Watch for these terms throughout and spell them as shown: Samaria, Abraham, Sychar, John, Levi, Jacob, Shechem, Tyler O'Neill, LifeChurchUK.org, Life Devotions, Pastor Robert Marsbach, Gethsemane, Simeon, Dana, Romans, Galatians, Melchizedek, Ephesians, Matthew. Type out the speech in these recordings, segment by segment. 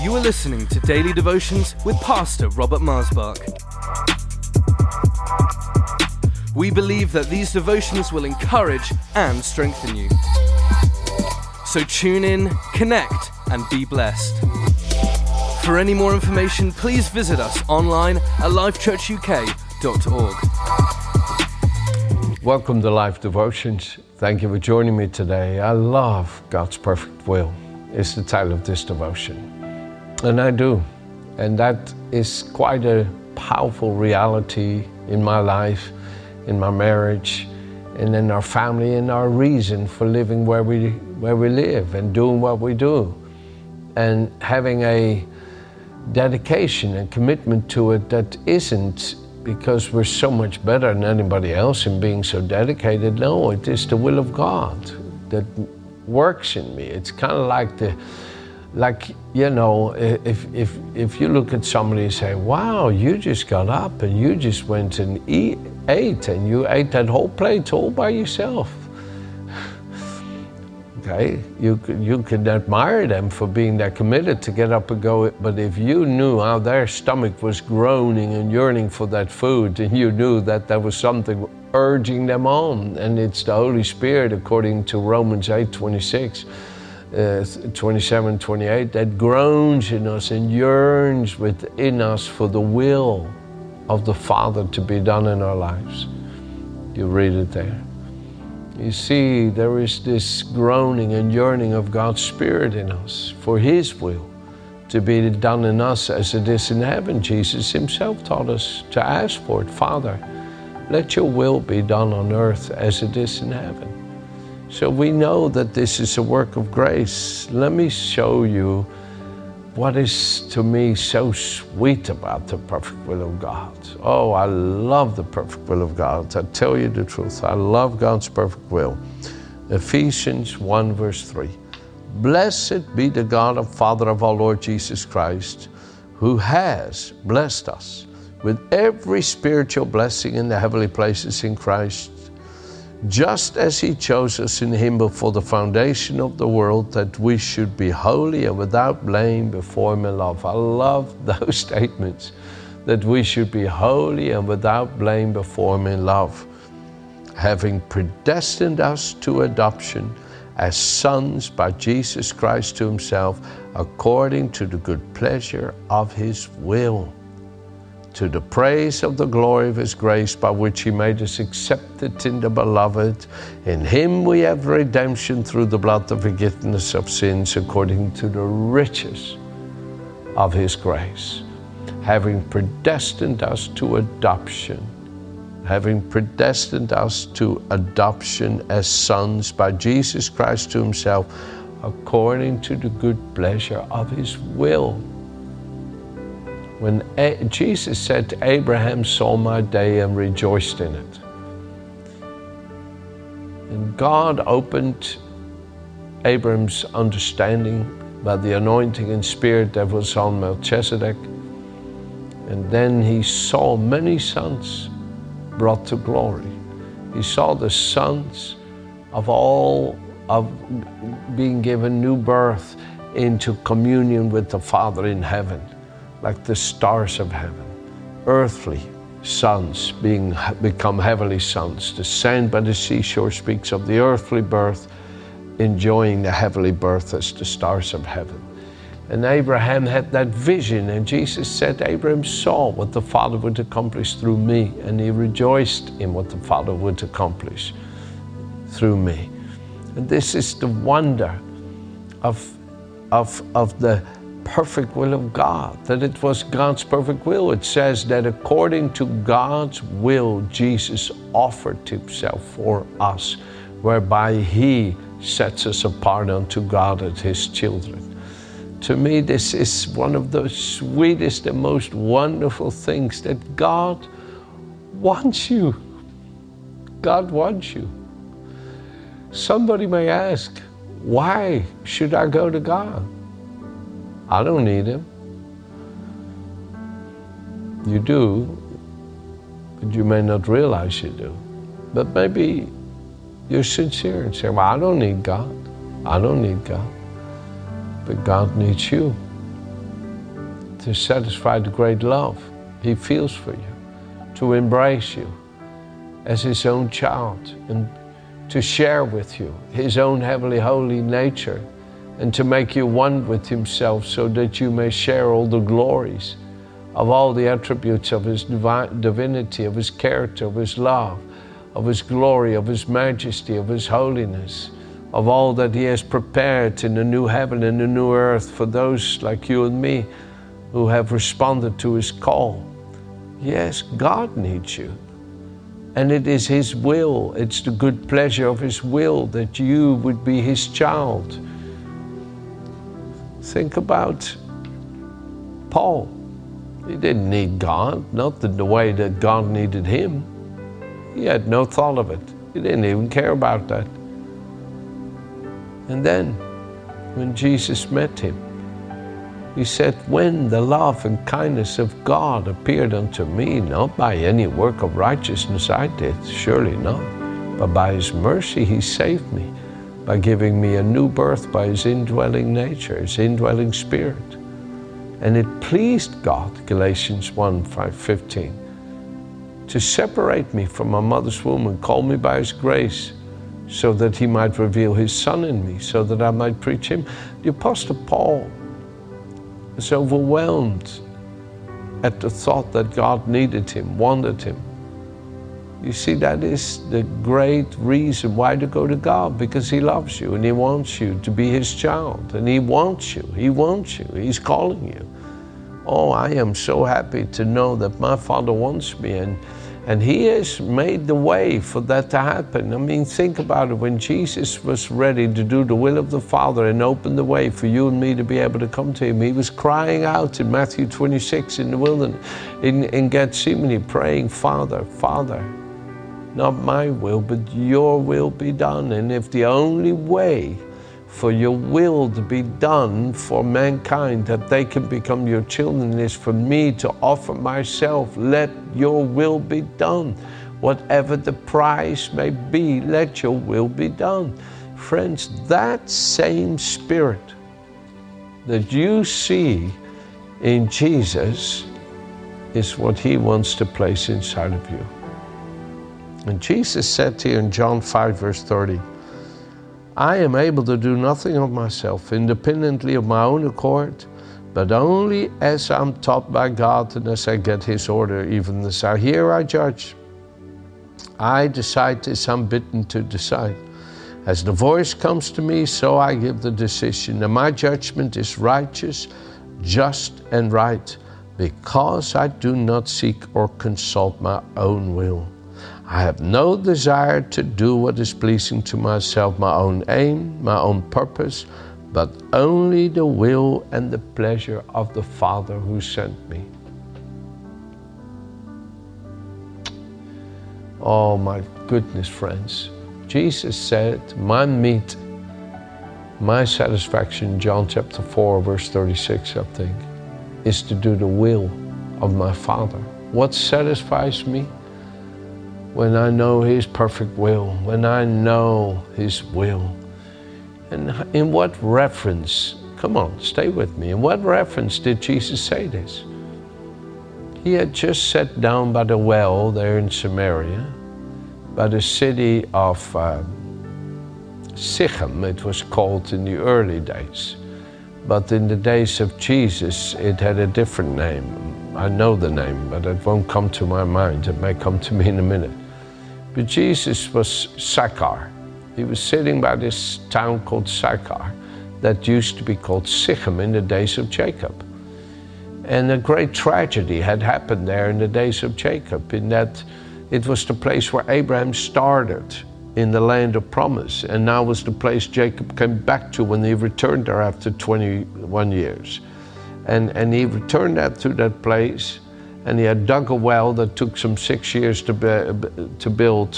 You are listening to Daily Devotions with Pastor Robert Marsbach. We believe that these devotions will encourage and strengthen you. So tune in, connect, and be blessed. For any more information, please visit us online at LifeChurchUK.org. Welcome to Life Devotions. Thank you for joining me today. I love God's perfect will. It's the title of this devotion. And I do. And that is quite a powerful reality in my life, in my marriage, and in our family, and our reason for living where we live and doing what we do. And having a dedication and commitment to it that isn't because we're so much better than anybody else and being so dedicated. No, it is the will of God that works in me. It's kind of if you look at somebody and say, wow, you just got up and you just went and ate and you ate that whole plate all by yourself. Okay, you can admire them for being that committed to get up and go, but if you knew how their stomach was groaning and yearning for that food, and you knew that there was something urging them on, and it's the Holy Spirit, according to Romans 8:26. 27, 28, that groans in us and yearns within us for the will of the Father to be done in our lives. You read it there. You see, there is this groaning and yearning of God's Spirit in us for His will to be done in us as it is in heaven. Jesus Himself taught us to ask for it. Father, let your will be done on earth as it is in heaven. So we know that this is a work of grace. Let me show you what is to me so sweet about the perfect will of God. Oh, I love the perfect will of God. I tell you the truth. I love God's perfect will. Ephesians 1 verse 3. Blessed be the God and Father of our Lord Jesus Christ, who has blessed us with every spiritual blessing in the heavenly places in Christ, just as He chose us in Him before the foundation of the world, that we should be holy and without blame before Him in love. I love those statements, that we should be holy and without blame before Him in love, having predestined us to adoption as sons by Jesus Christ to Himself, according to the good pleasure of His will, to the praise of the glory of His grace, by which He made us accepted in the Beloved. In Him we have redemption through the blood, the forgiveness of sins, according to the riches of His grace, having predestined us to adoption, as sons by Jesus Christ to Himself, according to the good pleasure of His will. When Jesus said, Abraham saw my day and rejoiced in it. And God opened Abraham's understanding by the anointing and spirit that was on Melchizedek. And then he saw many sons brought to glory. He saw the sons of all of being given new birth into communion with the Father in heaven, like the stars of heaven, earthly sons become heavenly sons. The sand by the seashore speaks of the earthly birth, enjoying the heavenly birth as the stars of heaven. And Abraham had that vision, and Jesus said, Abraham saw what the Father would accomplish through me, and he rejoiced in what the Father would accomplish through me. And this is the wonder of the perfect will of God, that it was God's perfect will. It says that according to God's will, Jesus offered Himself for us, whereby He sets us apart unto God as His children. To me, this is one of the sweetest and most wonderful things, that God wants you. God wants you. Somebody may ask, why should I go to God? I don't need Him. You do, but you may not realize you do. But maybe you're sincere and say, well, I don't need God. But God needs you. to satisfy the great love He feels for you, to embrace you as His own child and to share with you His own heavenly, holy nature and to make you one with Himself so that you may share all the glories of all the attributes of His divinity, of His character, of His love, of His glory, of His majesty, of His holiness, of all that He has prepared in the new heaven and the new earth for those like you and me who have responded to His call. Yes, God needs you. And it is His will, it's the good pleasure of His will that you would be His child. Think about Paul. He didn't need God, not in the way that God needed him. He had no thought of it. He didn't even care about that. And then, when Jesus met him, He said, when the love and kindness of God appeared unto me, not by any work of righteousness I did, surely not, but by His mercy He saved me, by giving me a new birth by His indwelling nature, His indwelling spirit. And it pleased God, Galatians 1:15, to separate me from my mother's womb and call me by His grace, so that He might reveal His Son in me, so that I might preach Him. The Apostle Paul was overwhelmed at the thought that God needed him, wanted him. You see, that is the great reason why to go to God, because He loves you and He wants you to be His child, and He wants you, He's calling you. Oh, I am so happy to know that my Father wants me, and He has made the way for that to happen. I mean, think about it. When Jesus was ready to do the will of the Father and open the way for you and me to be able to come to Him, He was crying out in Matthew 26 in the wilderness, in Gethsemane, praying, Father, Father, not my will, but Your will be done. And if the only way for Your will to be done for mankind, that they can become Your children, is for me to offer myself. Let Your will be done. Whatever the price may be, let Your will be done. Friends, that same spirit that you see in Jesus is what He wants to place inside of you. And Jesus said here in John 5:30, I am able to do nothing of myself, independently of my own accord, but only as I'm taught by God and as I get His order, even as I hear, I judge. I decide as I'm bidden to decide. As the voice comes to me, so I give the decision, and my judgment is righteous, just, and right, because I do not seek or consult my own will. I have no desire to do what is pleasing to myself, my own aim, my own purpose, but only the will and the pleasure of the Father who sent me. Oh my goodness, friends. Jesus said, my meat, my satisfaction, John chapter 4:36, I think, is to do the will of my Father. What satisfies me? When I know His perfect will, when I know His will. And in what reference, come on, stay with me, in what reference did Jesus say this? He had just sat down by the well there in Samaria, by the city of Sychem, it was called in the early days. But in the days of Jesus, it had a different name. I know the name, but it won't come to my mind. It may come to me in a minute. But Jesus was Sychar. He was sitting by this town called Sychar that used to be called Shechem in the days of Jacob. And a great tragedy had happened there in the days of Jacob, in that it was the place where Abraham started in the land of promise, and now was the place Jacob came back to when he returned there after 21 years. And he returned out to that place, and he had dug a well that took some 6 years to build,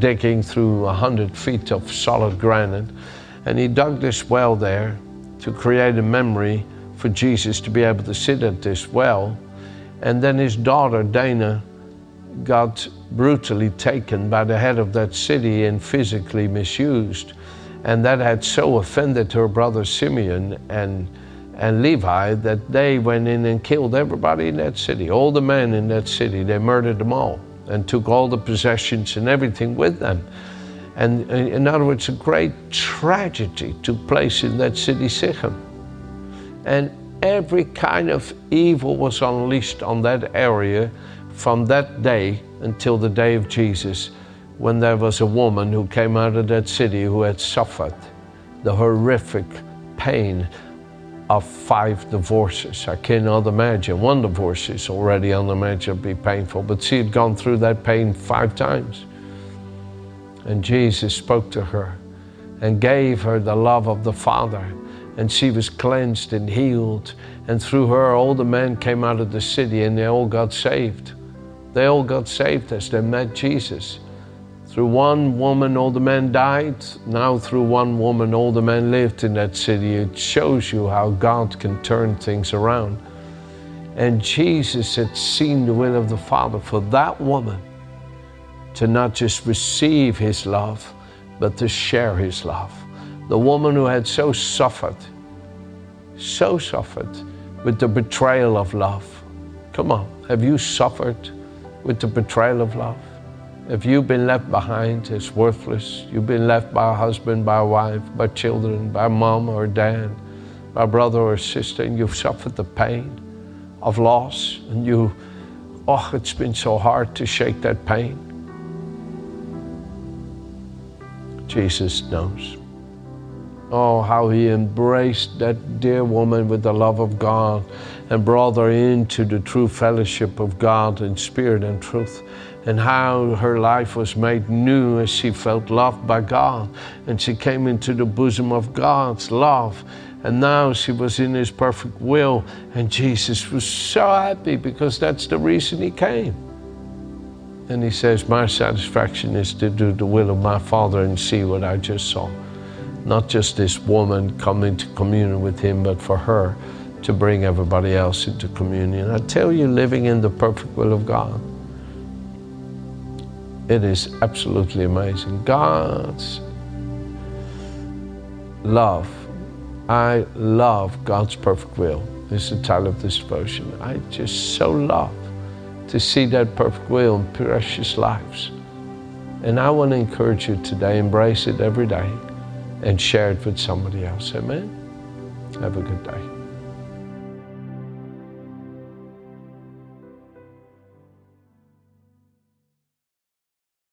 digging through 100 feet of solid granite. And he dug this well there to create a memory for Jesus to be able to sit at this well. And then his daughter, Dana, got brutally taken by the head of that city and physically misused. And that had so offended her brother Simeon and and Levi, that they went in and killed everybody in that city, all the men in that city. They murdered them all and took all the possessions and everything with them. And in other words, a great tragedy took place in that city, Shechem. And every kind of evil was unleashed on that area from that day until the day of Jesus, when there was a woman who came out of that city who had suffered the horrific pain of 5 divorces. I cannot imagine. 1 divorce is already unimaginably painful, but she had gone through that pain 5 times. And Jesus spoke to her and gave her the love of the Father, and she was cleansed and healed. And through her, all the men came out of the city and they all got saved. They all got saved as they met Jesus. Through one woman, all the men died. Now through one woman, all the men lived in that city. It shows you how God can turn things around. And Jesus had seen the will of the Father for that woman to not just receive his love, but to share his love. The woman who had so suffered with the betrayal of love. Come on, have you suffered with the betrayal of love? Have you been left behind as worthless? You've been left by a husband, by a wife, by children, by mom or dad, by brother or sister, and you've suffered the pain of loss, and it's been so hard to shake that pain. Jesus knows. Oh, how he embraced that dear woman with the love of God and brought her into the true fellowship of God in spirit and truth, and how her life was made new as she felt loved by God, and she came into the bosom of God's love, and now she was in his perfect will, and Jesus was so happy because that's the reason he came. And he says, my satisfaction is to do the will of my Father and see what I just saw. Not just this woman come into communion with him, but for her to bring everybody else into communion. I tell you, living in the perfect will of God, it is absolutely amazing. God's love, I love God's perfect will. This is the title of this devotion. I just so love to see that perfect will in precious lives. And I want to encourage you today, embrace it every day, and share it with somebody else. Amen? Have a good day.